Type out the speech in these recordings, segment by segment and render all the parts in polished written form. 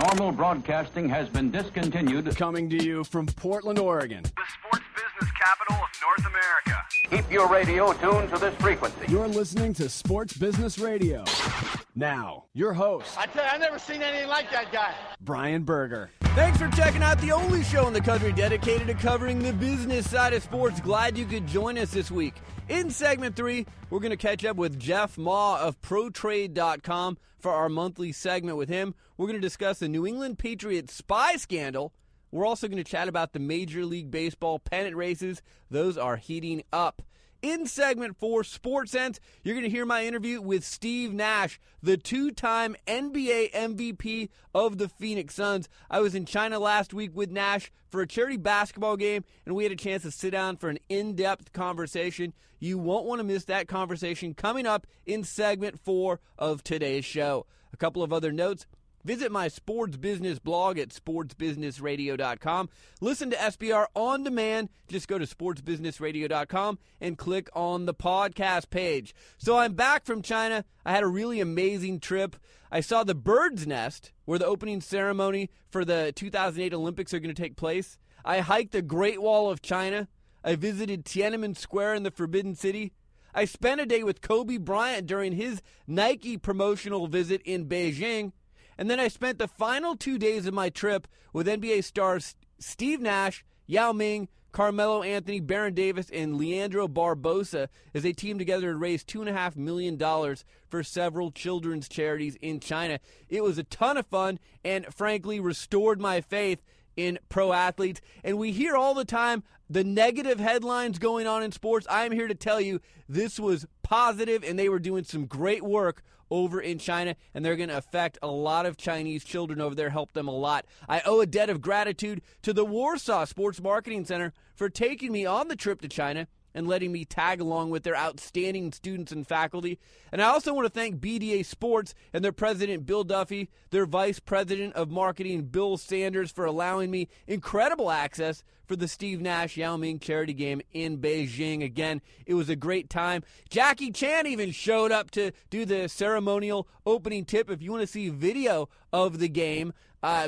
Normal broadcasting has been discontinued. Coming to you from Portland, Oregon, the sports business capital of North America. Keep your radio tuned to this frequency. You're listening to Sports Business Radio. Now, your host. I tell you, I've never seen anything like that guy. Brian Berger. Thanks for checking out the only show in the country dedicated to covering the business side of sports. Glad you could join us this week. In segment 3, we're going to catch up with Jeff Ma of ProTrade.com for our monthly segment with him. We're going to discuss the New England Patriots spy scandal. We're also going to chat about the Major League Baseball pennant races. Those are heating up. In segment 4, Sports Sense, you're going to hear my interview with Steve Nash, the two-time NBA MVP of the Phoenix Suns. I was in China last week with Nash for a charity basketball game, and we had a chance to sit down for an in-depth conversation. You won't want to miss that conversation coming up in segment 4 of today's show. A couple of other notes. Visit my sports business blog at sportsbusinessradio.com. Listen to SBR on demand. Just go to sportsbusinessradio.com and click on the podcast page. So I'm back from China. I had a really amazing trip. I saw the Bird's Nest, where the opening ceremony for the 2008 Olympics are going to take place. I hiked the Great Wall of China. I visited Tiananmen Square in the Forbidden City. I spent a day with Kobe Bryant during his Nike promotional visit in Beijing. And then I spent the final 2 days of my trip with NBA stars Steve Nash, Yao Ming, Carmelo Anthony, Baron Davis, and Leandro Barbosa as they teamed together and raised $2.5 million for several children's charities in China. It was a ton of fun and, frankly, restored my faith in pro athletes. And we hear all the time the negative headlines going on in sports. I am here to tell you this was positive, and they were doing some great work over in China, and they're going to affect a lot of Chinese children over there, help them a lot. I owe a debt of gratitude to the Warsaw Sports Marketing Center for taking me on the trip to China and letting me tag along with their outstanding students and faculty. And I also want to thank BDA Sports and their president, Bill Duffy, their vice president of marketing, Bill Sanders, for allowing me incredible access for the Steve Nash Yao Ming charity game in Beijing. Again, it was a great time. Jackie Chan even showed up to do the ceremonial opening tip. If you want to see video of the game,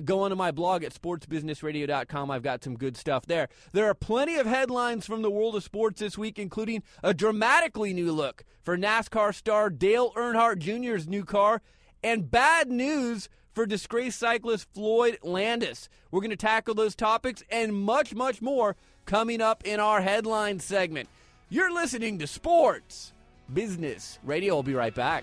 go onto my blog at sportsbusinessradio.com. I've got some good stuff there. There are plenty of headlines from the world of sports this week, including a dramatically new look for NASCAR star Dale Earnhardt Jr.'s new car, and bad news for disgraced cyclist Floyd Landis. We're going to tackle those topics and much, much more coming up in our headline segment. You're listening to Sports Business Radio. We'll be right back.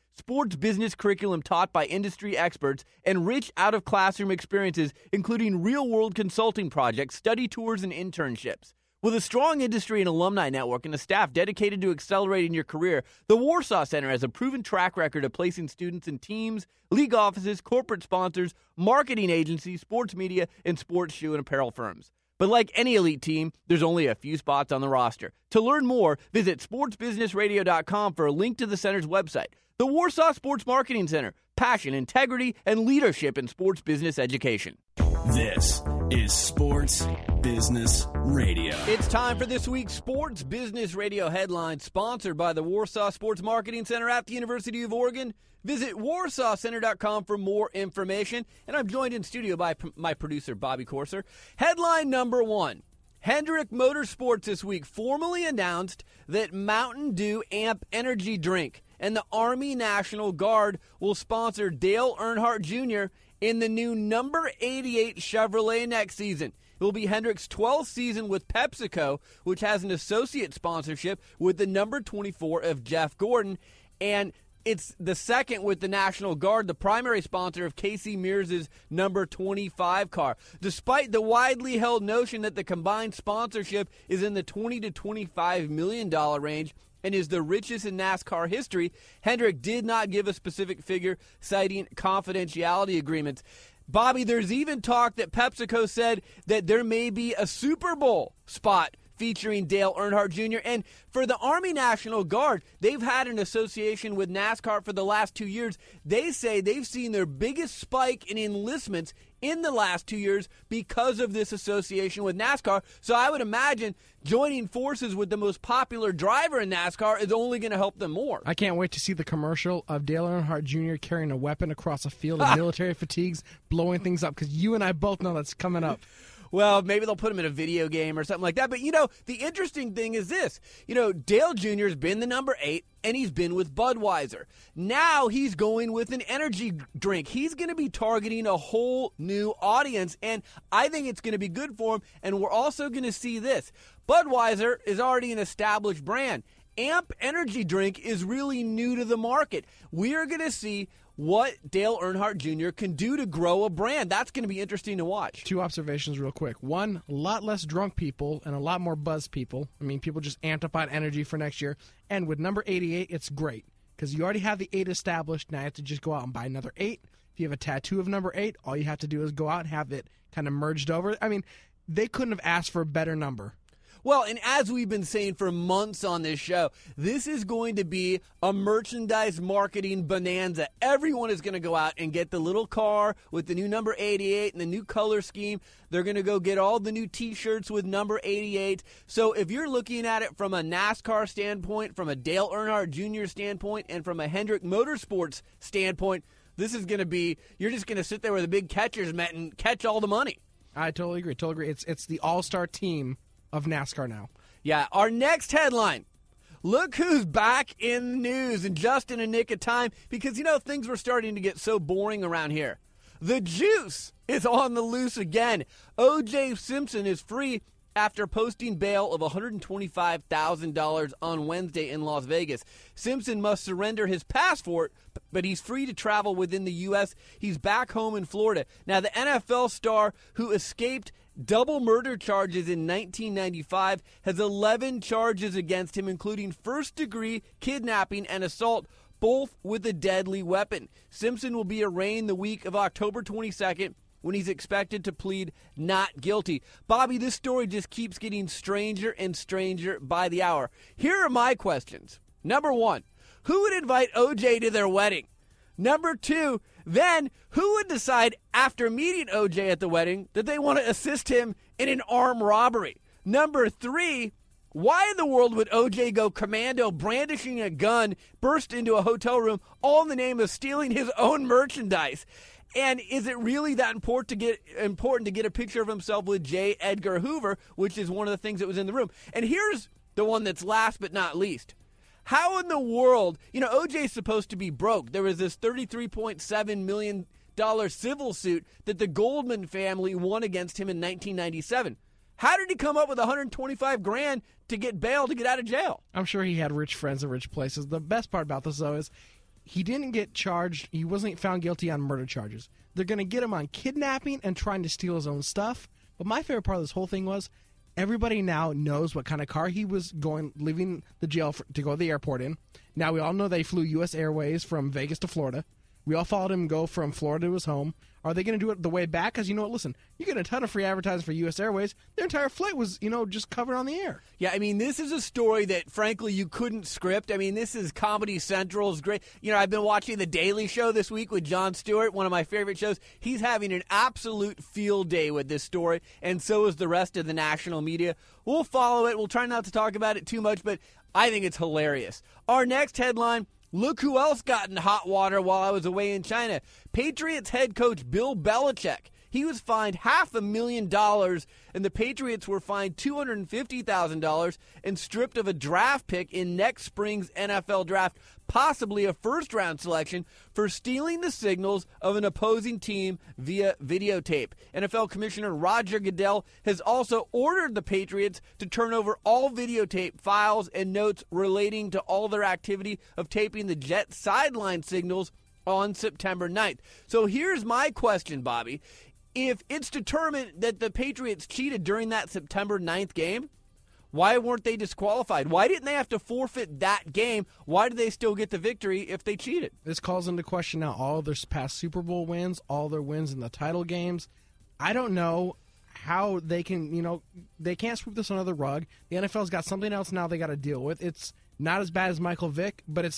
sports business curriculum taught by industry experts, and rich out-of-classroom experiences, including real-world consulting projects, study tours, and internships. With a strong industry and alumni network and a staff dedicated to accelerating your career, the Warsaw Center has a proven track record of placing students in teams, league offices, corporate sponsors, marketing agencies, sports media, and sports shoe and apparel firms. But like any elite team, there's only a few spots on the roster. To learn more, visit sportsbusinessradio.com for a link to the center's website. The Warsaw Sports Marketing Center. Passion, integrity, and leadership in sports business education. This is Sports Business Radio. It's time for this week's Sports Business Radio headline, sponsored by the Warsaw Sports Marketing Center at the University of Oregon. Visit warsawcenter.com for more information. And I'm joined in studio by my producer, Bobby Corser. Headline number 1. Hendrick Motorsports this week formally announced that Mountain Dew Amp Energy Drink and the Army National Guard will sponsor Dale Earnhardt Jr. in the new number 88 Chevrolet next season. It will be Hendrick's 12th season with PepsiCo, which has an associate sponsorship with the number 24 of Jeff Gordon. And it's the second with the National Guard, the primary sponsor of Casey Mears' number 25 car. Despite the widely held notion that the combined sponsorship is in the $20 to $25 million range and is the richest in NASCAR history, Hendrick did not give a specific figure, citing confidentiality agreements. Bobby, there's even talk that PepsiCo said that there may be a Super Bowl spot featuring Dale Earnhardt Jr. And for the Army National Guard, they've had an association with NASCAR for the last 2 years. They say they've seen their biggest spike in enlistments in the last 2 years because of this association with NASCAR. So I would imagine joining forces with the most popular driver in NASCAR is only going to help them more. I can't wait to see the commercial of Dale Earnhardt Jr. carrying a weapon across a field in military fatigues, blowing things up, because you and I both know that's coming up. Well, maybe they'll put him in a video game or something like that. But, you know, the interesting thing is this. You know, Dale Jr. has been the number 8, and he's been with Budweiser. Now he's going with an energy drink. He's going to be targeting a whole new audience, and I think it's going to be good for him. And we're also going to see this. Budweiser is already an established brand. AMP energy drink is really new to the market. We are going to see what Dale Earnhardt Jr. can do to grow a brand. That's going to be interesting to watch. Two observations real quick. One, a lot less drunk people and a lot more buzz people. I mean, people just amped up on energy for next year. And with number 88, it's great because you already have the 8 established. Now you have to just go out and buy another 8. If you have a tattoo of number 8, all you have to do is go out and have it kind of merged over. I mean, they couldn't have asked for a better number. Well, and as we've been saying for months on this show, this is going to be a merchandise marketing bonanza. Everyone is going to go out and get the little car with the new number 88 and the new color scheme. They're going to go get all the new T-shirts with number 88. So if you're looking at it from a NASCAR standpoint, from a Dale Earnhardt Jr. standpoint, and from a Hendrick Motorsports standpoint, this is going to be, you're just going to sit there with a big catcher's mitt and catch all the money. I totally agree. It's the all-star team of NASCAR now. Yeah, our next headline. Look who's back in the news, and just in a nick of time, because, you know, things were starting to get so boring around here. The juice is on the loose again. O.J. Simpson is free after posting bail of $125,000 on Wednesday in Las Vegas. Simpson must surrender his passport, but he's free to travel within the U.S. He's back home in Florida. Now, the NFL star who escaped double murder charges in 1995 has 11 charges against him, including first-degree kidnapping and assault, both with a deadly weapon. Simpson will be arraigned the week of October 22nd, when he's expected to plead not guilty. Bobby, this story just keeps getting stranger and stranger by the hour. Here are my questions. Number 1, who would invite OJ to their wedding? Number 2, then who would decide after meeting OJ at the wedding that they want to assist him in an armed robbery? Number 3, why in the world would OJ go commando, brandishing a gun, burst into a hotel room, all in the name of stealing his own merchandise? And is it really that important to get a picture of himself with J. Edgar Hoover, which is one of the things that was in the room? And here's the one that's last but not least. How in the world, you know, OJ's supposed to be broke. There was this $33.7 million civil suit that the Goldman family won against him in 1997. How did he come up with $125,000 to get bail to get out of jail? I'm sure he had rich friends in rich places. The best part about this, though, is he didn't get charged. He wasn't found guilty on murder charges. They're going to get him on kidnapping and trying to steal his own stuff. But my favorite part of this whole thing was everybody now knows what kind of car he was leaving the jail to go to the airport in. Now we all know they flew U.S. Airways from Vegas to Florida. We all followed him go from Florida to his home. Are they going to do it the way back? Because, you know what, listen, you get a ton of free advertising for U.S. Airways. Their entire flight was, you know, just covered on the air. Yeah, I mean, this is a story that, frankly, you couldn't script. I mean, this is Comedy Central's great. You know, I've been watching The Daily Show this week with Jon Stewart, one of my favorite shows. He's having an absolute field day with this story, and so is the rest of the national media. We'll follow it. We'll try not to talk about it too much, but I think it's hilarious. Our next headline: look who else got in hot water while I was away in China. Patriots head coach Bill Belichick. He was fined $500,000, and the Patriots were fined $250,000 and stripped of a draft pick in next spring's NFL draft, possibly a first-round selection, for stealing the signals of an opposing team via videotape. NFL Commissioner Roger Goodell has also ordered the Patriots to turn over all videotape files and notes relating to all their activity of taping the Jets sideline signals on September 9th. So here's my question, Bobby. If it's determined that the Patriots cheated during that September 9th game, Why weren't they disqualified? Why didn't they have to forfeit that game? Why did they still get the victory if they cheated? This calls into question now all their past Super Bowl wins, all their wins in the title games. I don't know how they can, they can't sweep this under the rug. The NFL's got something else now they got to deal with. It's not as bad as Michael Vick, but it's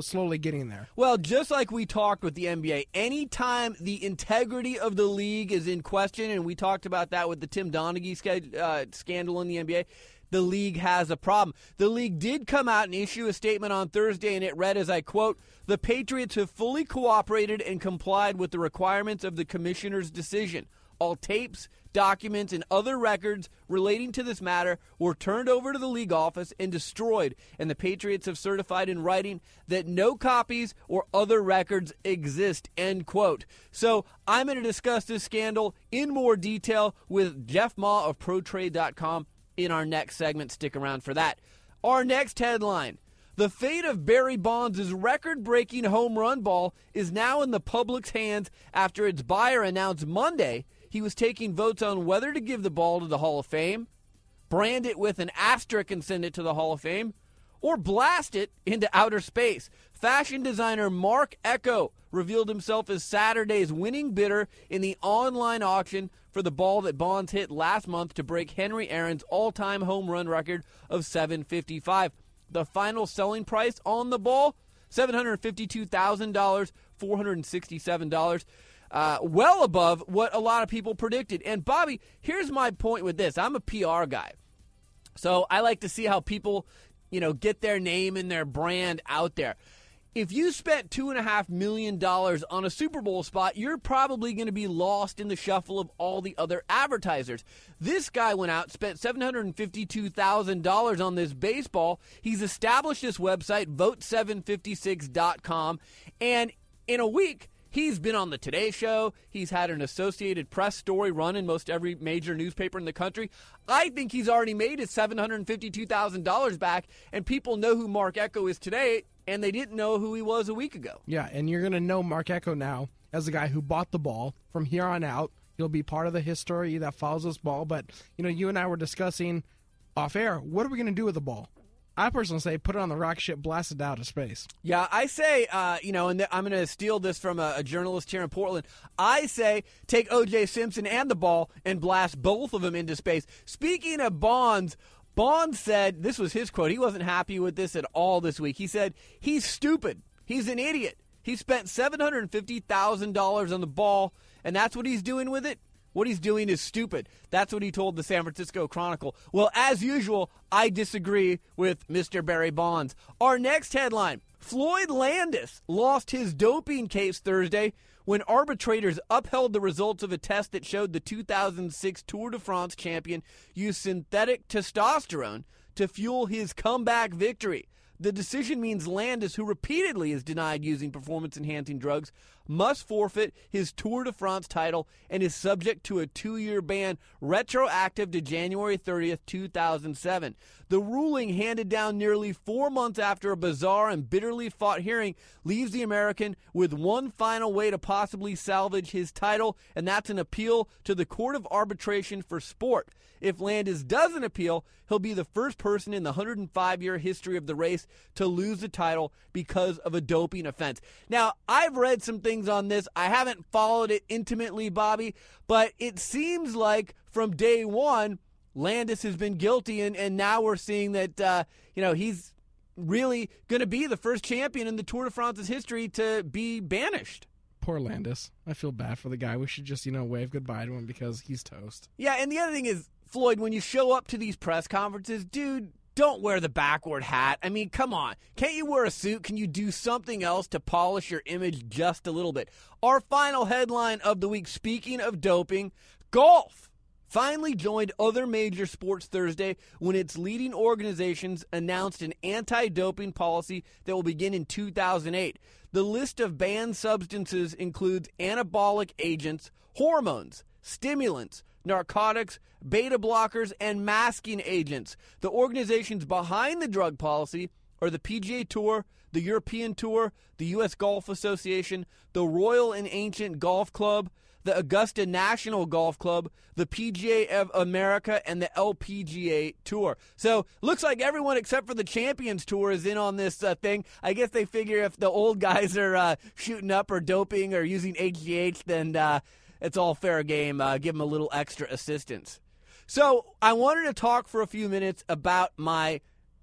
slowly getting there. Well, just like we talked with the NBA, anytime the integrity of the league is in question, and we talked about that with the Tim Donaghy scandal in the NBA, the league has a problem. The league did come out and issue a statement on Thursday, and it read, as I quote, "The Patriots have fully cooperated and complied with the requirements of the commissioner's decision. All tapes, documents, and other records relating to this matter were turned over to the league office and destroyed, and the Patriots have certified in writing that no copies or other records exist," end quote. So I'm going to discuss this scandal in more detail with Jeff Ma of ProTrade.com in our next segment. Stick around for that. Our next headline: the fate of Barry Bonds' record-breaking home run ball is now in the public's hands after its buyer announced Monday he was taking votes on whether to give the ball to the Hall of Fame, brand it with an asterisk and send it to the Hall of Fame, or blast it into outer space. Fashion designer Mark Echo revealed himself as Saturday's winning bidder in the online auction for the ball that Bonds hit last month to break Henry Aaron's all-time home run record of 755. The final selling price on the ball, $752,000, $467, well above what a lot of people predicted. And, Bobby, here's my point with this. I'm a PR guy, so I like to see how people, get their name and their brand out there. If you spent $2.5 million on a Super Bowl spot, you're probably going to be lost in the shuffle of all the other advertisers. This guy went out, spent $752,000 on this baseball. He's established this website, vote756.com, and in a week, he's been on the Today Show. He's had an Associated Press story run in most every major newspaper in the country. I think he's already made his $752,000 back, and people know who Mark Echo is today, and they didn't know who he was a week ago. Yeah, and you're going to know Mark Echo now as the guy who bought the ball. From here on out, he'll be part of the history that follows this ball. But, you and I were discussing off air, what are we going to do with the ball? I personally say put it on the rocket ship, blast it out of space. Yeah, I say, and I'm going to steal this from a journalist here in Portland. I say take O.J. Simpson and the ball and blast both of them into space. Speaking of Bonds, Bonds said, this was his quote, he wasn't happy with this at all this week. He said, "He's stupid. He's an idiot. He spent $750,000 on the ball, and that's what he's doing with it? What he's doing is stupid." That's what he told the San Francisco Chronicle. Well, as usual, I disagree with Mr. Barry Bonds. Our next headline: Floyd Landis lost his doping case Thursday when arbitrators upheld the results of a test that showed the 2006 Tour de France champion used synthetic testosterone to fuel his comeback victory. The decision means Landis, who repeatedly is denied using performance-enhancing drugs, must forfeit his Tour de France title and is subject to a 2-year ban retroactive to January 30th, 2007. The ruling, handed down nearly 4 months after a bizarre and bitterly fought hearing, leaves the American with one final way to possibly salvage his title, and that's an appeal to the Court of Arbitration for Sport. If Landis doesn't appeal, he'll be the first person in the 105-year history of the race to lose the title because of a doping offense. Now, I've read some things on this. I haven't followed it intimately, Bobby, but it seems like from day one, Landis has been guilty, and now we're seeing that he's really going to be the first champion in the Tour de France's history to be banished. Poor Landis. I feel bad for the guy. We should just, wave goodbye to him because he's toast. Yeah, and the other thing is, Floyd, when you show up to these press conferences, dude, don't wear the backward hat. I mean, come on. Can't you wear a suit? Can you do something else to polish your image just a little bit? Our final headline of the week, speaking of doping, golf finally joined other major sports Thursday when its leading organizations announced an anti-doping policy that will begin in 2008. The list of banned substances includes anabolic agents, hormones, stimulants, narcotics, beta blockers, and masking agents. The organizations behind the drug policy are the PGA Tour, the European Tour, the U.S. Golf Association, the Royal and Ancient Golf Club, the Augusta National Golf Club, the PGA of America, and the LPGA Tour. So looks like everyone except for the Champions Tour is in on this thing. I guess they figure if the old guys are shooting up or doping or using HGH, then it's all fair game. Give them a little extra assistance. So I wanted to talk for a few minutes about my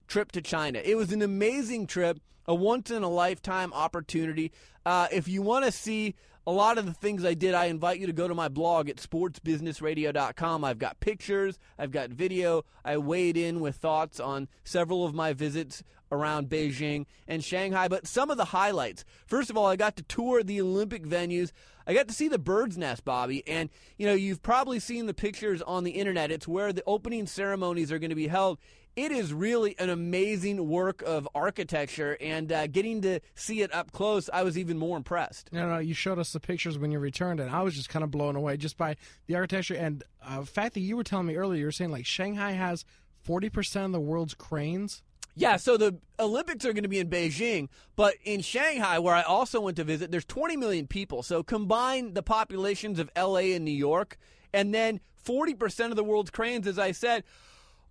trip to China. It was an amazing trip, a once-in-a-lifetime opportunity. If you want to see a lot of the things I did, I invite you to go to my blog at sportsbusinessradio.com. I've got pictures. I've got video. I weighed in with thoughts on several of my visits around Beijing and Shanghai, but some of the highlights. First of all, I got to tour the Olympic venues. I got to see the Bird's Nest, Bobby, and, you know, you've probably seen the pictures on the internet. It's where the opening ceremonies are going to be held. It is really an amazing work of architecture, and getting to see it up close, I was even more impressed. No, you showed us the pictures when you returned, and I was just kind of blown away just by the architecture and the fact that you were telling me earlier, you were saying, like, Shanghai has 40% of the world's cranes. Yeah, so the Olympics are going to be in Beijing, but in Shanghai, where I also went to visit, there's 20 million people. So combine the populations of L.A. and New York, and then 40% of the world's cranes, as I said,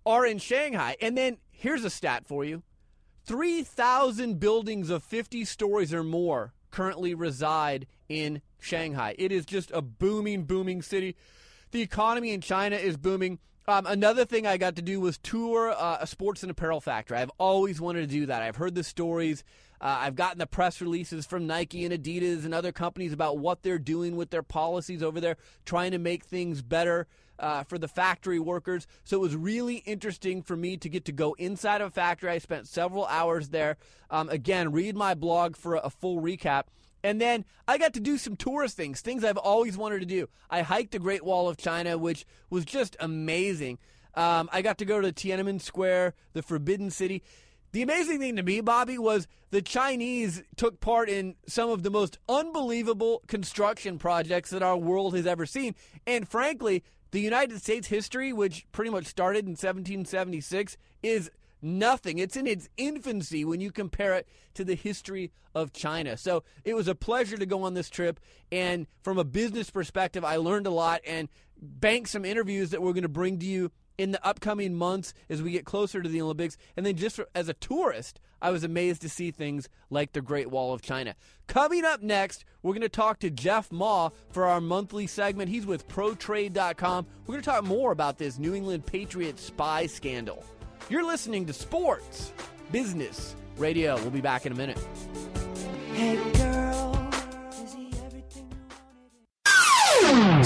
are in Shanghai. And then here's a stat for you. 3,000 buildings of 50 stories or more currently reside in Shanghai. It is just a booming, booming city. The economy in China is booming. Another thing I got to do was tour a sports and apparel factory. I've always wanted to do that. I've heard the stories. I've gotten the press releases from Nike and Adidas and other companies about what they're doing with their policies over there, trying to make things better for the factory workers. So it was really interesting for me to get to go inside of a factory. I spent several hours there. Again, read my blog for a full recap. And then I got to do some tourist things, things I've always wanted to do. I hiked the Great Wall of China, which was just amazing. I got to go to Tiananmen Square, the Forbidden City. The amazing thing to me, Bobby, was the Chinese took part in some of the most unbelievable construction projects that our world has ever seen. And frankly, the United States history, which pretty much started in 1776, is nothing. It's in its infancy when you compare it to the history of China. So it was a pleasure to go on this trip. And from a business perspective, I learned a lot and banked some interviews that we're going to bring to you in the upcoming months as we get closer to the Olympics. And then just as a tourist, I was amazed to see things like the Great Wall of China. Coming up next, we're going to talk to Jeff Ma for our monthly segment. He's with ProTrade.com. We're going to talk more about this New England Patriots spy scandal. You're listening to Sports Business Radio. We'll be back in a minute. Hey girl, is he everything you wanted?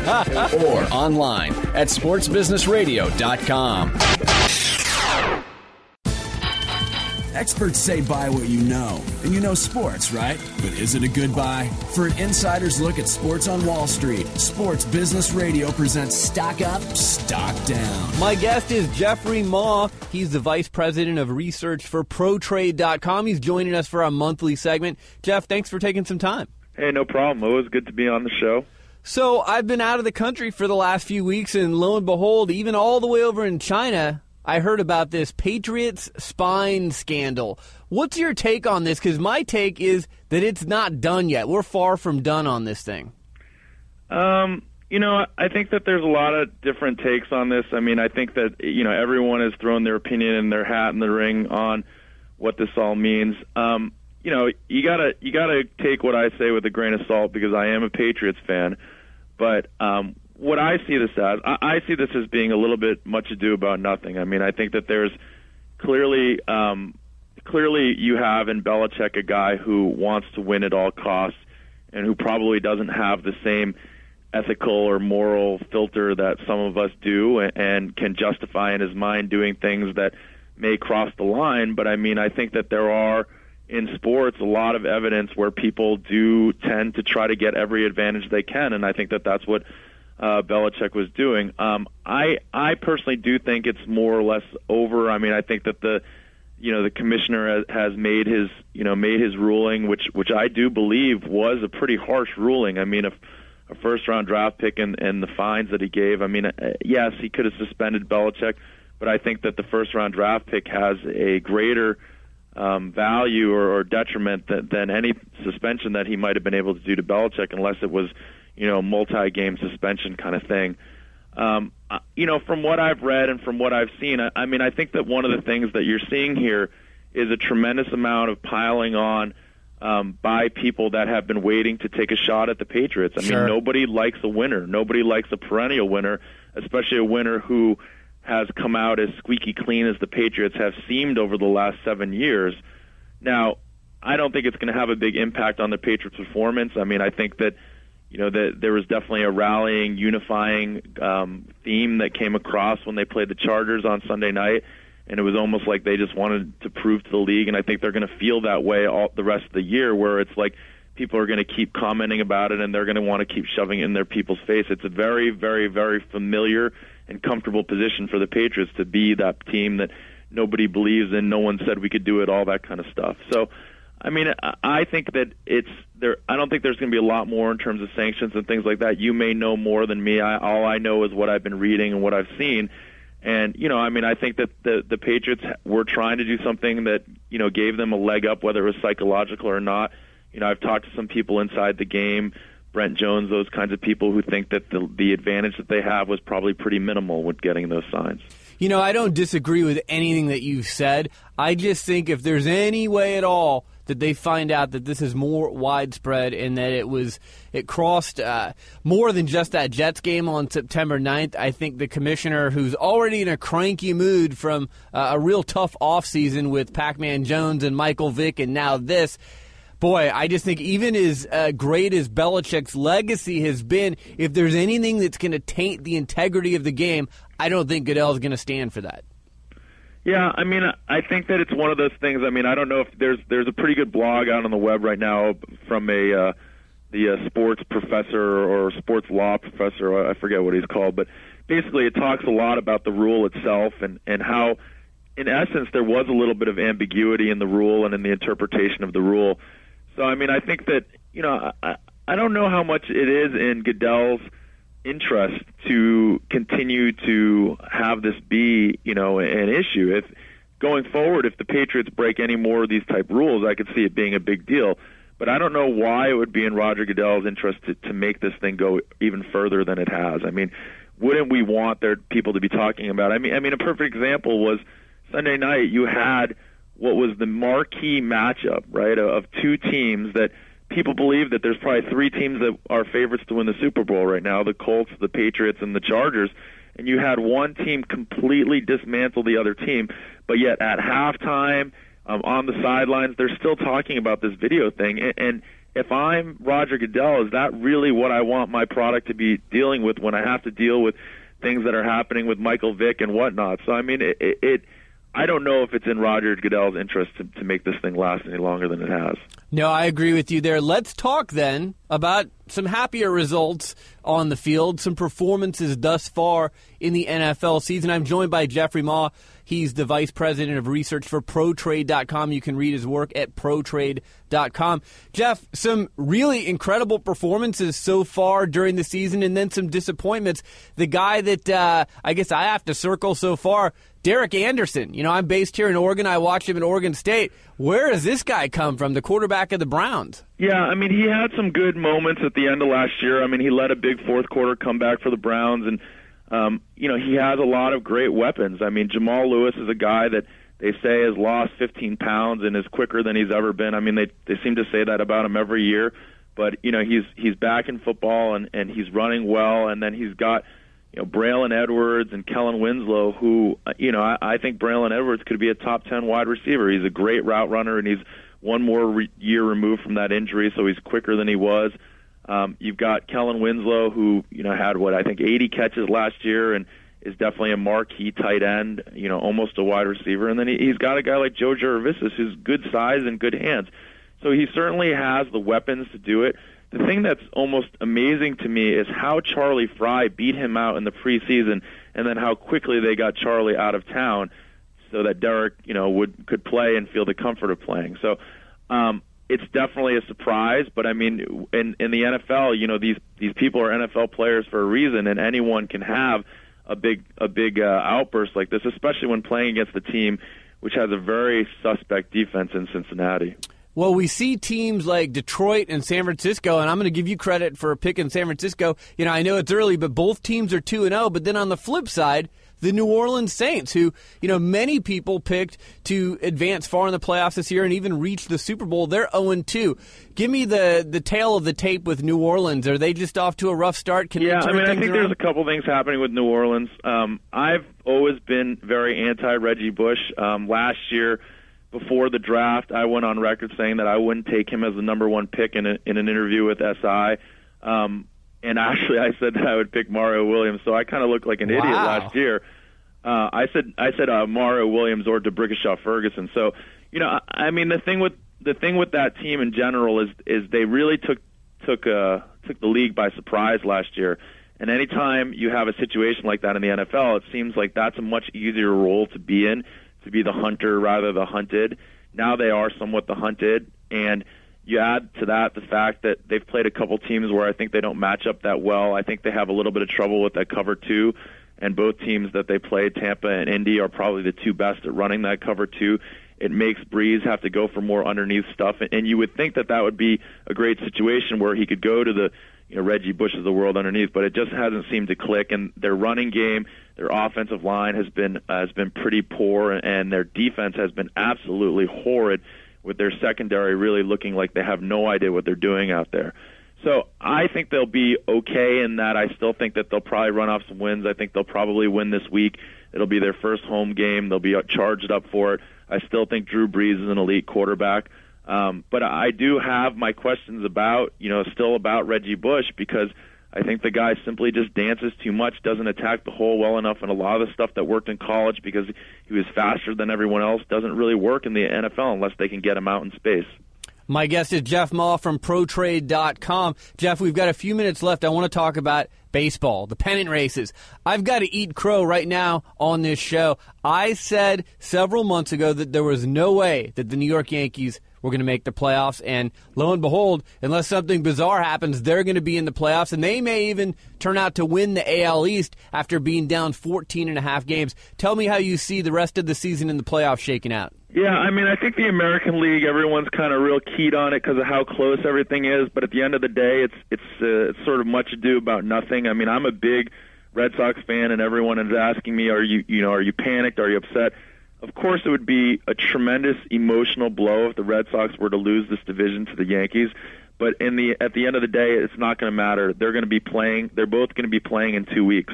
Or online at sportsbusinessradio.com. Experts say buy what you know, and you know sports, right? But is it a good buy? For an insider's look at sports on Wall Street, Sports Business Radio presents Stock Up, Stock Down. My guest is Jeffrey Ma. He's the vice president of research for ProTrade.com. He's joining us for our monthly segment. Jeff, thanks for taking some time. Hey, no problem. It was good to be on the show. So I've been out of the country for the last few weeks, and lo and behold, even all the way over in China, I heard about this Patriots spying scandal. What's your take on this? Because my take is that it's not done yet. We're far from done on this thing. I think that there's a lot of different takes on this. I mean, I think that, you know, everyone has thrown their opinion and their hat in the ring on what this all means. You know, you gotta take what I say with a grain of salt because I am a Patriots fan. But what I see this as, I see this as being a little bit much ado about nothing. I mean, I think that there's Clearly you have in Belichick a guy who wants to win at all costs and who probably doesn't have the same ethical or moral filter that some of us do and can justify in his mind doing things that may cross the line. But, I mean, I think that there are in sports a lot of evidence where people do tend to try to get every advantage they can, and I think that that's what Belichick was doing. I personally do think it's more or less over. I mean, I think that the commissioner has made his ruling, which I do believe was a pretty harsh ruling. I mean, a first-round draft pick and the fines that he gave. I mean, yes, he could have suspended Belichick, but I think that the first-round draft pick has a greater value or detriment than any suspension that he might have been able to do to Belichick, unless it was, multi-game suspension kind of thing. From what I've read and from what I've seen, I mean, I think that one of the things that you're seeing here is a tremendous amount of piling on by people that have been waiting to take a shot at the Patriots. I mean, sure. Nobody likes a winner. Nobody likes a perennial winner, especially a winner who has come out as squeaky clean as the Patriots have seemed over the last 7 years. Now, I don't think it's going to have a big impact on the Patriots' performance. I mean, I think that there was definitely a rallying, unifying theme that came across when they played the Chargers on Sunday night, and it was almost like they just wanted to prove to the league, and I think they're going to feel that way all the rest of the year, where it's like people are going to keep commenting about it and they're going to want to keep shoving it in their people's face. It's a very, very, very familiar and comfortable position for the Patriots to be that team that nobody believes in, no one said we could do it, all that kind of stuff. So, I mean, I think that it's there. I don't think there's going to be a lot more in terms of sanctions and things like that. You may know more than me. All I know is what I've been reading and what I've seen. And, I mean, I think that the Patriots were trying to do something that, gave them a leg up, whether it was psychological or not. I've talked to some people inside the game, Brent Jones, those kinds of people who think that the advantage that they have was probably pretty minimal with getting those signs. I don't disagree with anything that you've said. I just think if there's any way at all that they find out that this is more widespread and that it crossed more than just that Jets game on September 9th. I think the commissioner, who's already in a cranky mood from a real tough offseason with Pac-Man Jones and Michael Vick and now this, boy, I just think even as great as Belichick's legacy has been, if there's anything that's going to taint the integrity of the game, I don't think Goodell's going to stand for that. Yeah, I mean, I think that it's one of those things. I mean, I don't know if there's a pretty good blog out on the web right now from the sports professor or sports law professor. I forget what he's called, but basically it talks a lot about the rule itself and how, in essence, there was a little bit of ambiguity in the rule and in the interpretation of the rule. So, I mean, I think that, I don't know how much it is in Goodell's interest to continue to have this be, an issue. If going forward, if the Patriots break any more of these type rules, I could see it being a big deal. But I don't know why it would be in Roger Goodell's interest to make this thing go even further than it has. I mean, wouldn't we want their people to be talking about it? I mean, a perfect example was Sunday night. You had what was the marquee matchup, right, of two teams that people believe that there's probably three teams that are favorites to win the Super Bowl right now, the Colts, the Patriots, and the Chargers, and you had one team completely dismantle the other team, but yet at halftime, on the sidelines, they're still talking about this video thing, and if I'm Roger Goodell, is that really what I want my product to be dealing with when I have to deal with things that are happening with Michael Vick and whatnot? So, I mean, I don't know if it's in Roger Goodell's interest to make this thing last any longer than it has. No, I agree with you there. Let's talk then about some happier results on the field, some performances thus far in the NFL season. I'm joined by Jeffrey Ma. He's the vice president of research for ProTrade.com. You can read his work at ProTrade.com. Jeff, some really incredible performances so far during the season and then some disappointments. The guy that I guess I have to circle so far, Derek Anderson. I'm based here in Oregon. I watched him in Oregon State. Where does this guy come from, the quarterback of the Browns? Yeah, I mean, he had some good moments at the end of last year. I mean, he led a big fourth-quarter comeback for the Browns, and, he has a lot of great weapons. I mean, Jamal Lewis is a guy that they say has lost 15 pounds and is quicker than he's ever been. I mean, they seem to say that about him every year, but, he's back in football, and he's running well, and then he's got – you know, Braylon Edwards and Kellen Winslow, who, you know, I think Braylon Edwards could be a top 10 wide receiver. He's a great route runner, and he's one more year removed from that injury, so he's quicker than he was. You've got Kellen Winslow, who, you know, had, what, I think 80 catches last year and is definitely a marquee tight end, you know, almost a wide receiver. And then he's got a guy like Joe Gervais who's good size and good hands. So he certainly has the weapons to do it. The thing that's almost amazing to me is how Charlie Fry beat him out in the preseason, and then how quickly they got Charlie out of town so that Derek, you know, could play and feel the comfort of playing. So it's definitely a surprise, but I mean, in the NFL, you know, these people are NFL players for a reason, and anyone can have a big outburst like this, especially when playing against the team, which has a very suspect defense in Cincinnati. Well, we see teams like Detroit and San Francisco, and I'm going to give you credit for a pick in San Francisco. You know, I know it's early, but both teams are 2-0. But then on the flip side, the New Orleans Saints, who, you know, many people picked to advance far in the playoffs this year and even reach the Super Bowl, they're 0-2. Give me the tail of the tape with New Orleans. Are they just off to a rough start? Yeah, I mean, I think there's a couple things happening with New Orleans. I've always been very anti-Reggie Bush. Last year, before the draft, I went on record saying that I wouldn't take him as the number one pick in an interview with SI. And actually, I said that I would pick Mario Williams, so I kind of looked like an idiot last year. I said Mario Williams or DeBrickashaw Ferguson. So, you know, I mean, the thing with that team in general is they really took the league by surprise last year. And anytime you have a situation like that in the NFL, it seems like that's a much easier role to be in. To be the hunter rather than the hunted. Now they are somewhat the hunted, and you add to that the fact that they've played a couple teams where I think they don't match up that well. I think they have a little bit of trouble with that cover two, and both teams that they play, Tampa and Indy, are probably the two best at running that cover two. It makes Breeze have to go for more underneath stuff, and you would think that that would be a great situation where he could go to the, you know, Reggie Bush of the world underneath, but it just hasn't seemed to click. And their running game, their offensive line has been pretty poor, and their defense has been absolutely horrid, with their secondary really looking like they have no idea what they're doing out there. So I think they'll be okay in that. I still think that they'll probably run off some wins. I think they'll probably win this week. It'll be their first home game. They'll be charged up for it. I still think Drew Brees is an elite quarterback. But I do have my questions about, you know, still about Reggie Bush, because I think the guy simply just dances too much, doesn't attack the hole well enough, and a lot of the stuff that worked in college because he was faster than everyone else doesn't really work in the NFL unless they can get him out in space. My guest is Jeff Ma from ProTrade.com. Jeff, we've got a few minutes left. I want to talk about baseball, the pennant races. I've got to eat crow right now on this show. I said several months ago that there was no way that the New York Yankees were going to make the playoffs, and lo and behold, unless something bizarre happens, they're going to be in the playoffs, and they may even turn out to win the AL East after being down 14.5 games. Tell me how you see the rest of the season in the playoffs shaking out. Yeah, I mean, I think the American League, everyone's kind of real keyed on it because of how close everything is. But at the end of the day, it's sort of much ado about nothing. I mean, I'm a big Red Sox fan, and everyone is asking me, are you panicked? Are you upset? Of course, it would be a tremendous emotional blow if the Red Sox were to lose this division to the Yankees. But at the end of the day, it's not going to matter. They're going to be playing. They're both going to be playing in 2 weeks.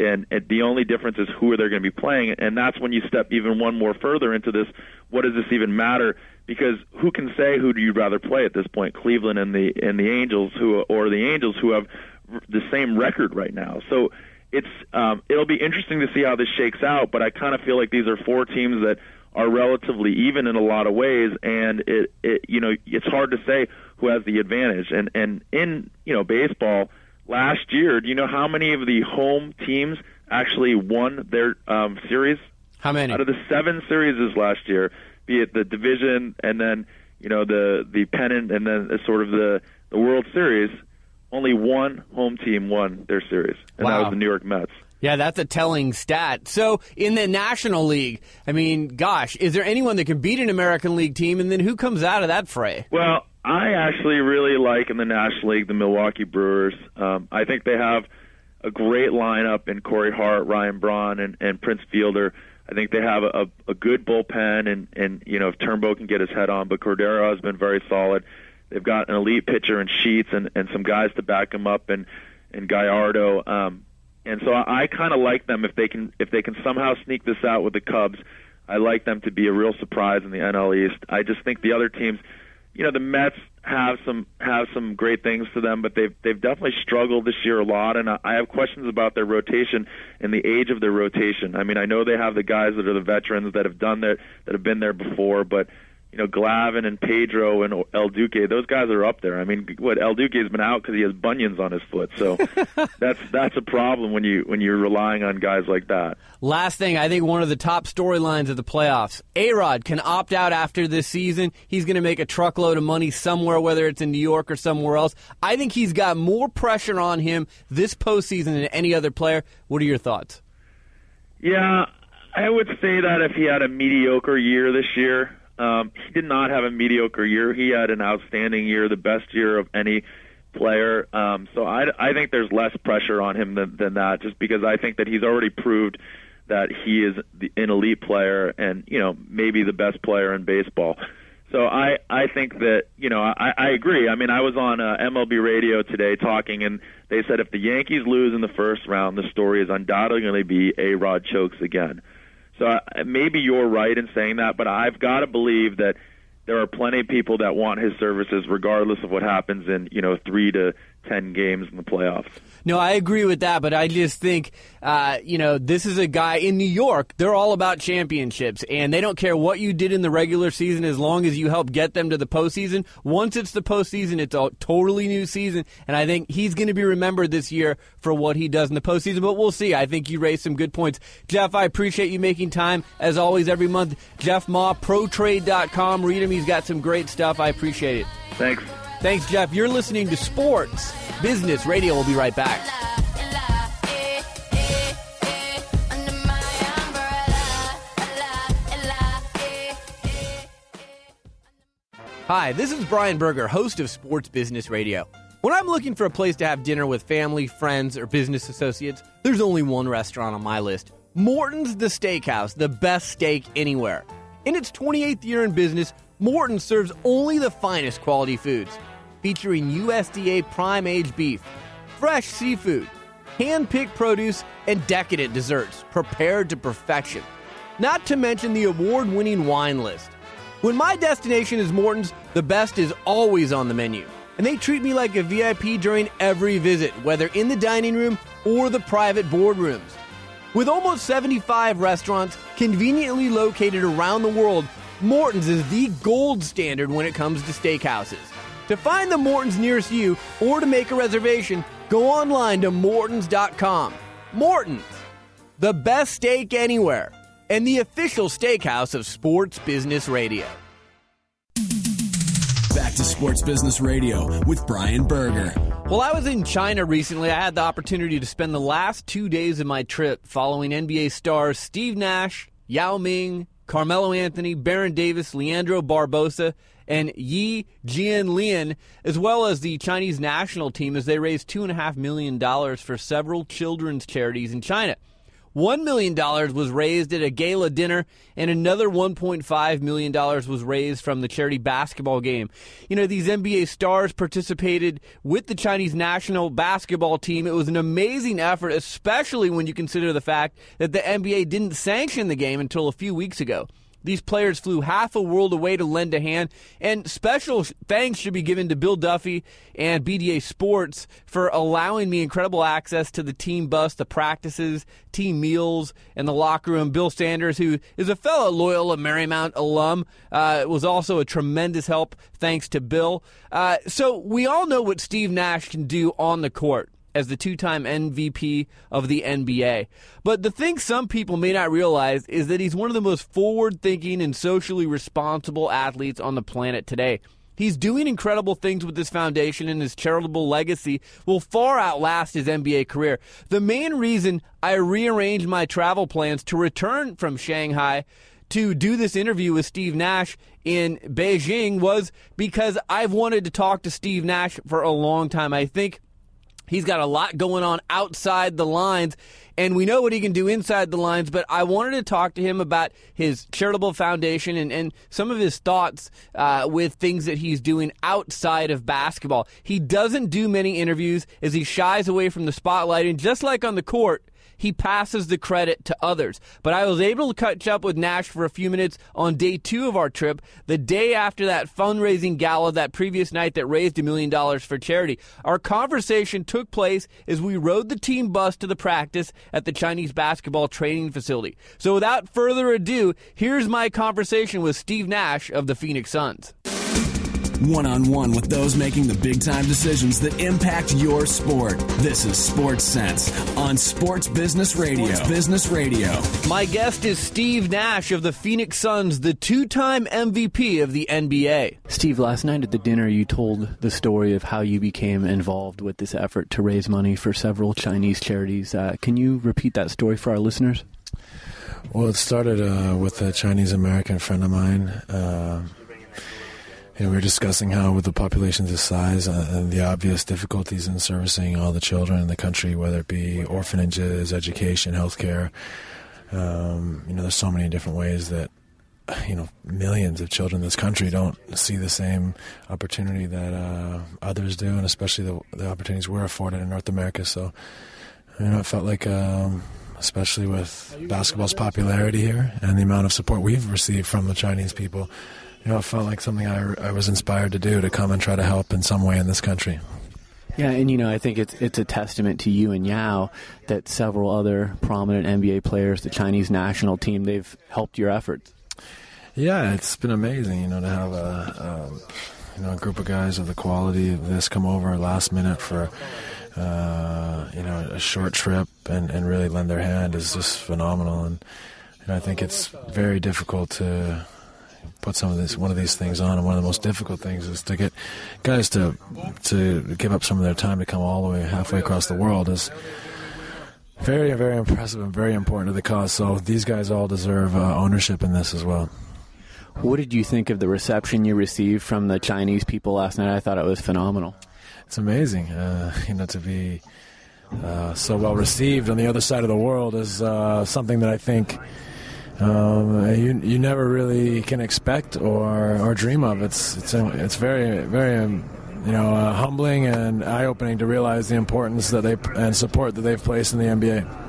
And the only difference is who are they going to be playing, and that's when you step even one more further into this. What does this even matter? Because who can say who do you rather play at this point? Cleveland and the Angels, who have the same record right now. So it's it'll be interesting to see how this shakes out. But I kind of feel like these are four teams that are relatively even in a lot of ways, and it's hard to say who has the advantage. And in, you know, baseball. Last year, do you know how many of the home teams actually won their series? How many? Out of the 7 series last year, be it the division and then, you know, the pennant and then sort of the World Series, only one home team won their series, and that was the New York Mets. Yeah, that's a telling stat. So in the National League, I mean, gosh, is there anyone that can beat an American League team, and then who comes out of that fray? Well, I actually really like in the National League the Milwaukee Brewers. I think they have a great lineup in Corey Hart, Ryan Braun, and Prince Fielder. I think they have a good bullpen, and you know, if Turnbow can get his head on, but Cordero has been very solid. They've got an elite pitcher in Sheets and some guys to back him up, and Gallardo. And so I kind of like them if they can somehow sneak this out with the Cubs. I like them to be a real surprise in the NL East. I just think the other teams, you know, the Mets have some great things to them, but they've definitely struggled this year a lot, and I have questions about their rotation and the age of their rotation. I mean, I know they have the guys that are the veterans that have been there before, but you know, Glavin and Pedro and El Duque, those guys are up there. I mean, what, El Duque has been out because he has bunions on his foot, so that's a problem when you're relying on guys like that. Last thing, I think one of the top storylines of the playoffs, A-Rod can opt out after this season. He's going to make a truckload of money somewhere, whether it's in New York or somewhere else. I think he's got more pressure on him this postseason than any other player. What are your thoughts? Yeah, I would say that if he had a mediocre year this year. He did not have a mediocre year. He had an outstanding year, the best year of any player. So I think there's less pressure on him than that, just because I think that he's already proved that he is an elite player and, you know, maybe the best player in baseball. So I think that, you know, I agree. I mean, I was on MLB radio today talking, and they said if the Yankees lose in the first round, the story is undoubtedly going to be A-Rod chokes again. So maybe you're right in saying that, but I've got to believe that there are plenty of people that want his services regardless of what happens in, you know, 3 to 10 games in the playoffs. No, I agree with that, but I just think, you know, this is a guy in New York, they're all about championships, and they don't care what you did in the regular season as long as you help get them to the postseason. Once it's the postseason, it's a totally new season, and I think he's going to be remembered this year for what he does in the postseason, but we'll see. I think you raised some good points. Jeff, I appreciate you making time, as always, every month. Jeff Ma, ProTrade.com. Read him. He's got some great stuff. I appreciate it. Thanks. Thanks, Jeff. You're listening to Sports Business Radio. We'll be right back. Hi, this is Brian Berger, host of Sports Business Radio. When I'm looking for a place to have dinner with family, friends, or business associates, there's only one restaurant on my list. Morton's The Steakhouse, the best steak anywhere. In its 28th year in business, Morton serves only the finest quality foods, featuring USDA prime-aged beef, fresh seafood, hand-picked produce, and decadent desserts prepared to perfection. Not to mention the award-winning wine list. When my destination is Morton's, the best is always on the menu, and they treat me like a VIP during every visit, whether in the dining room or the private boardrooms. With almost 75 restaurants conveniently located around the world, Morton's is the gold standard when it comes to steakhouses. To find the Morton's nearest you or to make a reservation, go online to Mortons.com. Morton's, the best steak anywhere, and the official steakhouse of Sports Business Radio. Back to Sports Business Radio with Brian Berger. Well, I was in China recently. I had the opportunity to spend the last 2 days of my trip following NBA stars Steve Nash, Yao Ming, Carmelo Anthony, Baron Davis, Leandro Barbosa, and Yi Jianlian, as well as the Chinese national team, as they raised $2.5 million for several children's charities in China. $1 million was raised at a gala dinner, and another $1.5 million was raised from the charity basketball game. You know, these NBA stars participated with the Chinese national basketball team. It was an amazing effort, especially when you consider the fact that the NBA didn't sanction the game until a few weeks ago. These players flew half a world away to lend a hand, and special thanks should be given to Bill Duffy and BDA Sports for allowing me incredible access to the team bus, the practices, team meals, and the locker room. Bill Sanders, who is a fellow Loyola Marymount alum, was also a tremendous help, thanks to Bill. So we all know what Steve Nash can do on the court as the two-time MVP of the NBA. But the thing some people may not realize is that he's one of the most forward-thinking and socially responsible athletes on the planet today. He's doing incredible things with his foundation, and his charitable legacy will far outlast his NBA career. The main reason I rearranged my travel plans to return from Shanghai to do this interview with Steve Nash in Beijing was because I've wanted to talk to Steve Nash for a long time. I think He's got a lot going on outside the lines, and we know what he can do inside the lines, but I wanted to talk to him about his charitable foundation and some of his thoughts with things that he's doing outside of basketball. He doesn't do many interviews as he shies away from the spotlight, and just like on the court, he passes the credit to others. But I was able to catch up with Nash for a few minutes on day two of our trip, the day after that fundraising gala that previous night that raised $1 million for charity. Our conversation took place as we rode the team bus to the practice at the Chinese basketball training facility. So without further ado, here's my conversation with Steve Nash of the Phoenix Suns. One-on-one with those making the big-time decisions that impact your sport. This is Sports Sense on Sports Business Radio. Sports Business Radio. My guest is Steve Nash of the Phoenix Suns, the two-time MVP of the NBA. Steve, last night at the dinner, you told the story of how you became involved with this effort to raise money for several Chinese charities. Can you repeat that story for our listeners? Well, it started with a Chinese-American friend of mine. And we were discussing how with the population this size and the obvious difficulties in servicing all the children in the country, whether it be orphanages, education, healthcare, there's so many different ways that, millions of children in this country don't see the same opportunity that others do, and especially the opportunities we're afforded in North America. So, it felt like, especially with basketball's popularity here and the amount of support we've received from the Chinese people, it felt like something I was inspired to do, to come and try to help in some way in this country. Yeah, and, I think it's a testament to you and Yao that several other prominent NBA players, the Chinese national team, they've helped your efforts. Yeah, it's been amazing, to have a group of guys of the quality of this come over last minute for a short trip and really lend their hand is just phenomenal. And I think it's very difficult to put one of these things on, and one of the most difficult things is to get guys to give up some of their time to come all the way halfway across the world is very, very impressive and very important to the cause. So these guys all deserve ownership in this as well. What did you think of the reception you received from the Chinese people last night? I thought it was phenomenal. It's amazing, to be so well received on the other side of the world is something that I think you never really can expect or dream of. It's very, very humbling and eye-opening to realize the importance that and support that they've placed in the NBA.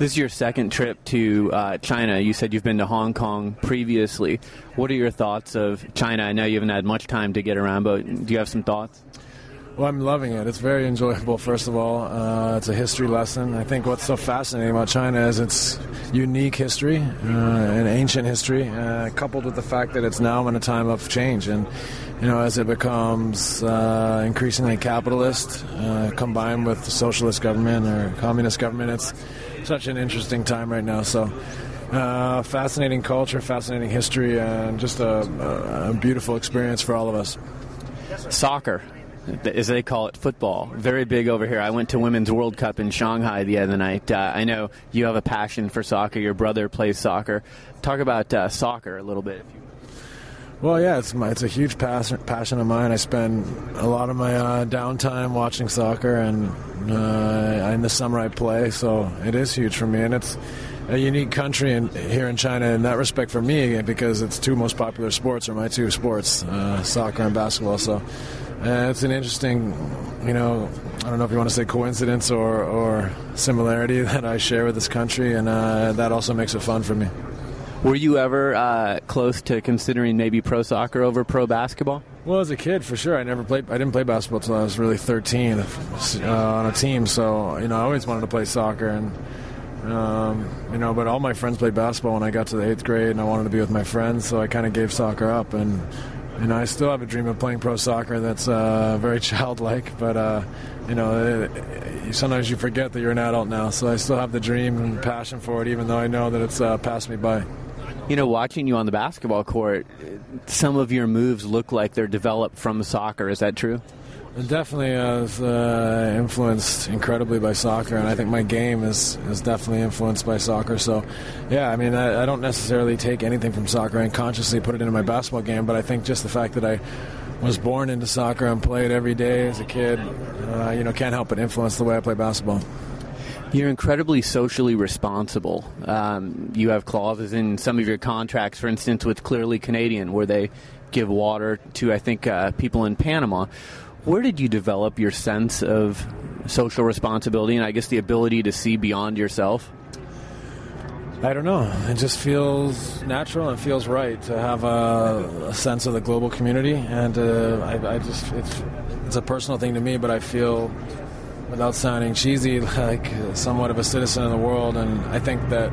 This is your second trip to China. You said you've been to Hong Kong previously. What are your thoughts of China? I know you haven't had much time to get around, but do you have some thoughts? Well, I'm loving it. It's very enjoyable, first of all. It's a history lesson. I think what's so fascinating about China is its unique history, and ancient history, coupled with the fact that it's now in a time of change. And, as it becomes increasingly capitalist, combined with the socialist government or communist government, it's such an interesting time right now. So, fascinating culture, fascinating history, and just a beautiful experience for all of us. Soccer, as they call it, football, very big over here. I went to Women's World Cup in Shanghai the other night. I know you have a passion for soccer. Your brother plays soccer. Talk about soccer a little bit, if you will. Well, yeah, it's a huge passion of mine. I spend a lot of my downtime watching soccer, and in the summer I play, so it is huge for me. And it's a unique country here in China in that respect for me, because its two most popular sports are my two sports, soccer and basketball. So it's an interesting, I don't know if you want to say coincidence or similarity that I share with this country, and that also makes it fun for me. Were you ever close to considering maybe pro soccer over pro basketball? Well, as a kid, for sure. I didn't play basketball until I was really 13 on a team, so, I always wanted to play soccer, and, but all my friends played basketball when I got to the 8th grade, and I wanted to be with my friends, so I kind of gave soccer up, and I still have a dream of playing pro soccer. That's very childlike, but, sometimes you forget that you're an adult now. So I still have the dream and passion for it, even though I know that it's passed me by. Watching you on the basketball court, some of your moves look like they're developed from soccer. Is that true? It definitely is influenced incredibly by soccer, and I think my game is definitely influenced by soccer. So, yeah, I don't necessarily take anything from soccer and consciously put it into my basketball game, but I think just the fact that I was born into soccer and played every day as a kid can't help but influence the way I play basketball. You're incredibly socially responsible. You have clauses in some of your contracts, for instance, with Clearly Canadian, where they give water to, I think, people in Panama. Where did you develop your sense of social responsibility and, I guess, the ability to see beyond yourself? I don't know. It just feels natural and feels right to have a sense of the global community. And it's a personal thing to me, but I feel, without sounding cheesy, like somewhat of a citizen in the world. And I think that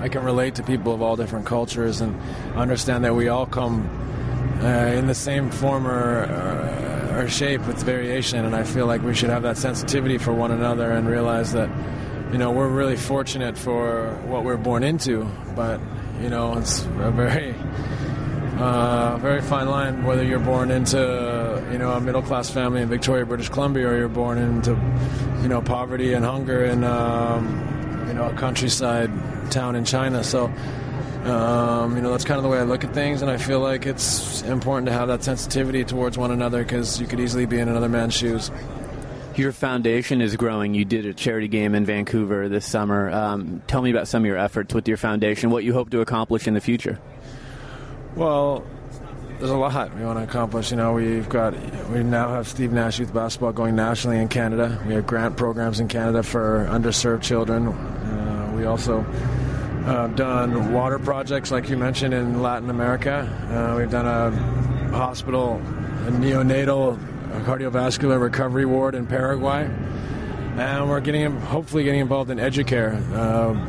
I can relate to people of all different cultures and understand that we all come in the same form or shape with variation. And I feel like we should have that sensitivity for one another and realize that, you know, we're really fortunate for what we're born into, but, you know, it's a very fine line whether you're born into, you know, a middle-class family in Victoria, British Columbia, or you're born into, you know, poverty and hunger in, you know, a countryside town in China. So, you know, that's kind of the way I look at things, and I feel like it's important to have that sensitivity towards one another because you could easily be in another man's shoes. Your foundation is growing. You did a charity game in Vancouver this summer. Tell me about some of your efforts with your foundation, what you hope to accomplish in the future. Well, there's a lot we want to accomplish. You know, we now have Steve Nash Youth Basketball going nationally in Canada. We have grant programs in Canada for underserved children. We also have done water projects, like you mentioned, in Latin America. We've done a hospital, a neonatal cardiovascular recovery ward in Paraguay, and we're hopefully getting involved in Educare,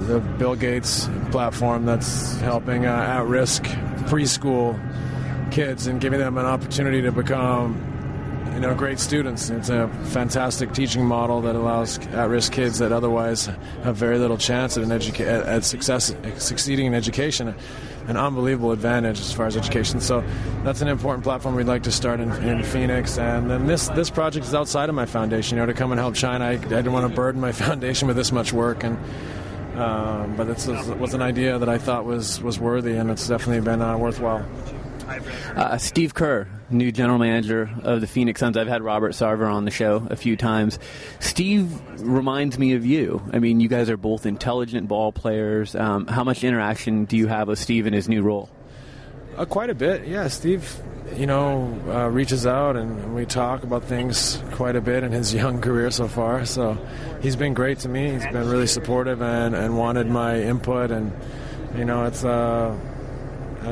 the Bill Gates platform that's helping at-risk preschool kids and giving them an opportunity to become, you know, great students. It's a fantastic teaching model that allows at-risk kids that otherwise have very little chance at succeeding in education. An unbelievable advantage as far as education. So that's an important platform we'd like to start in Phoenix. And then this project is outside of my foundation, you know, to come and help China. I didn't want to burden my foundation with this much work, and but this was an idea that I thought was worthy, and it's definitely been worthwhile. Steve Kerr, new general manager of the Phoenix Suns. I've had Robert Sarver on the show a few times. Steve reminds me of you. I mean, you guys are both intelligent ball players. How much interaction do you have with Steve in his new role? Quite a bit, yeah. Steve, you know, reaches out and we talk about things quite a bit in his young career so far. So he's been great to me. He's been really supportive and wanted my input. And, you know, it's an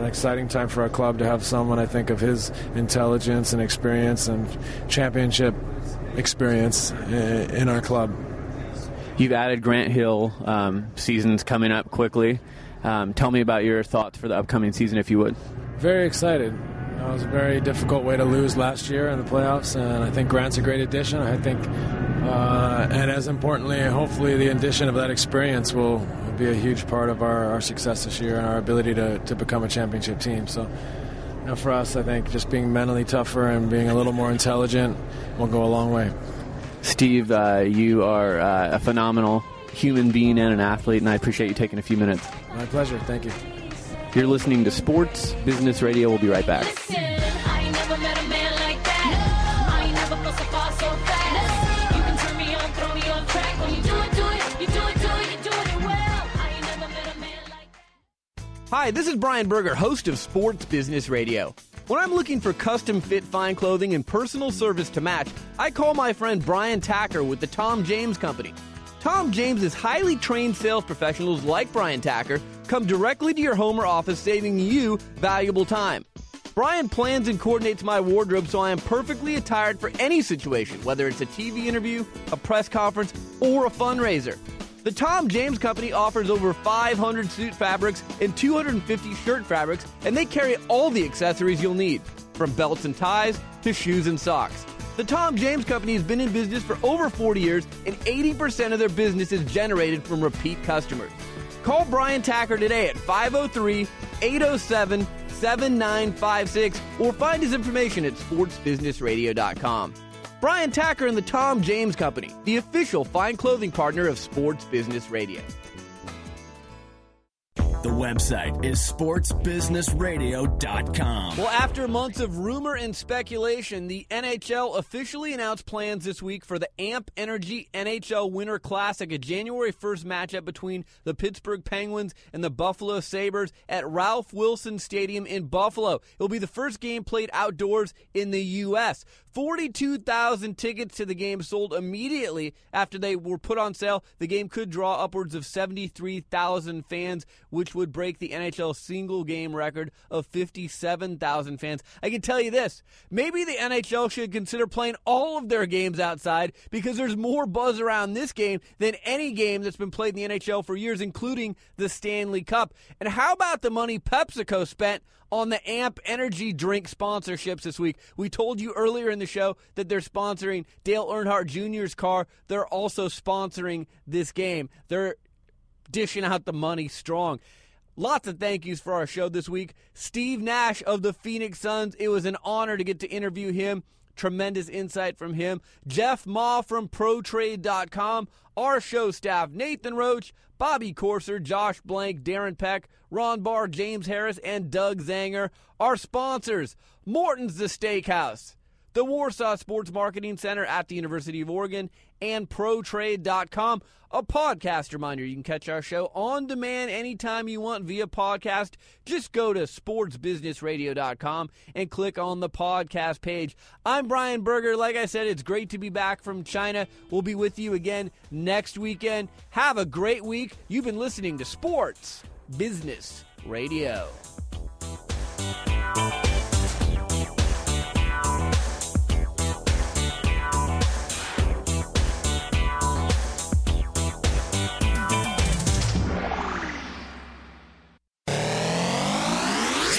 exciting time for our club to have someone, I think, of his intelligence and experience and championship experience in our club. You've added Grant Hill. Season's coming up quickly. Tell me about your thoughts for the upcoming season, if you would. Very excited. You know, it was a very difficult way to lose last year in the playoffs, and I think Grant's a great addition. I think, and as importantly, hopefully the addition of that experience will be a huge part of our success this year and our ability to become a championship team. So, you know, for us, I think just being mentally tougher and being a little more intelligent will go a long way. Steve, you are a phenomenal human being and an athlete, and I appreciate you taking a few minutes. My pleasure. Thank you. You're listening to Sports Business Radio. We'll be right back. Hi, this is Brian Berger, host of Sports Business Radio. When I'm looking for custom-fit fine clothing and personal service to match, I call my friend Brian Tacker with the Tom James Company. Tom James is highly trained sales professionals like Brian Tacker come directly to your home or office, saving you valuable time. Brian plans and coordinates my wardrobe so I am perfectly attired for any situation, whether it's a TV interview, a press conference, or a fundraiser. The Tom James Company offers over 500 suit fabrics and 250 shirt fabrics, and they carry all the accessories you'll need, from belts and ties to shoes and socks. The Tom James Company has been in business for over 40 years, and 80% of their business is generated from repeat customers. Call Brian Tacker today at 503-807-7956 or find his information at sportsbusinessradio.com. Brian Tacker and the Tom James Company, the official fine clothing partner of Sports Business Radio. The website is sportsbusinessradio.com. Well, after months of rumor and speculation, the NHL officially announced plans this week for the AMP Energy NHL Winter Classic, a January 1st matchup between the Pittsburgh Penguins and the Buffalo Sabres at Ralph Wilson Stadium in Buffalo. It will be the first game played outdoors in the U.S. 42,000 tickets to the game sold immediately after they were put on sale. The game could draw upwards of 73,000 fans, which would break the NHL single-game record of 57,000 fans. I can tell you this, maybe the NHL should consider playing all of their games outside because there's more buzz around this game than any game that's been played in the NHL for years, including the Stanley Cup. And how about the money PepsiCo spent on the AMP Energy drink sponsorships this week? We told you earlier in the show that they're sponsoring Dale Earnhardt Jr.'s car. They're also sponsoring this game. They're dishing out the money strong. Lots of thank yous for our show this week. Steve Nash of the Phoenix Suns. It was an honor to get to interview him. Tremendous insight from him. Jeff Ma from ProTrade.com. Our show staff, Nathan Roach, Bobby Corser, Josh Blank, Darren Peck, Ron Barr, James Harris, and Doug Zanger. Our sponsors, Morton's The Steakhouse, the Warsaw Sports Marketing Center at the University of Oregon, and ProTrade.com, a podcast reminder. You can catch our show on demand anytime you want via podcast. Just go to sportsbusinessradio.com and click on the podcast page. I'm Brian Berger. Like I said, it's great to be back from China. We'll be with you again next weekend. Have a great week. You've been listening to Sports Business Radio.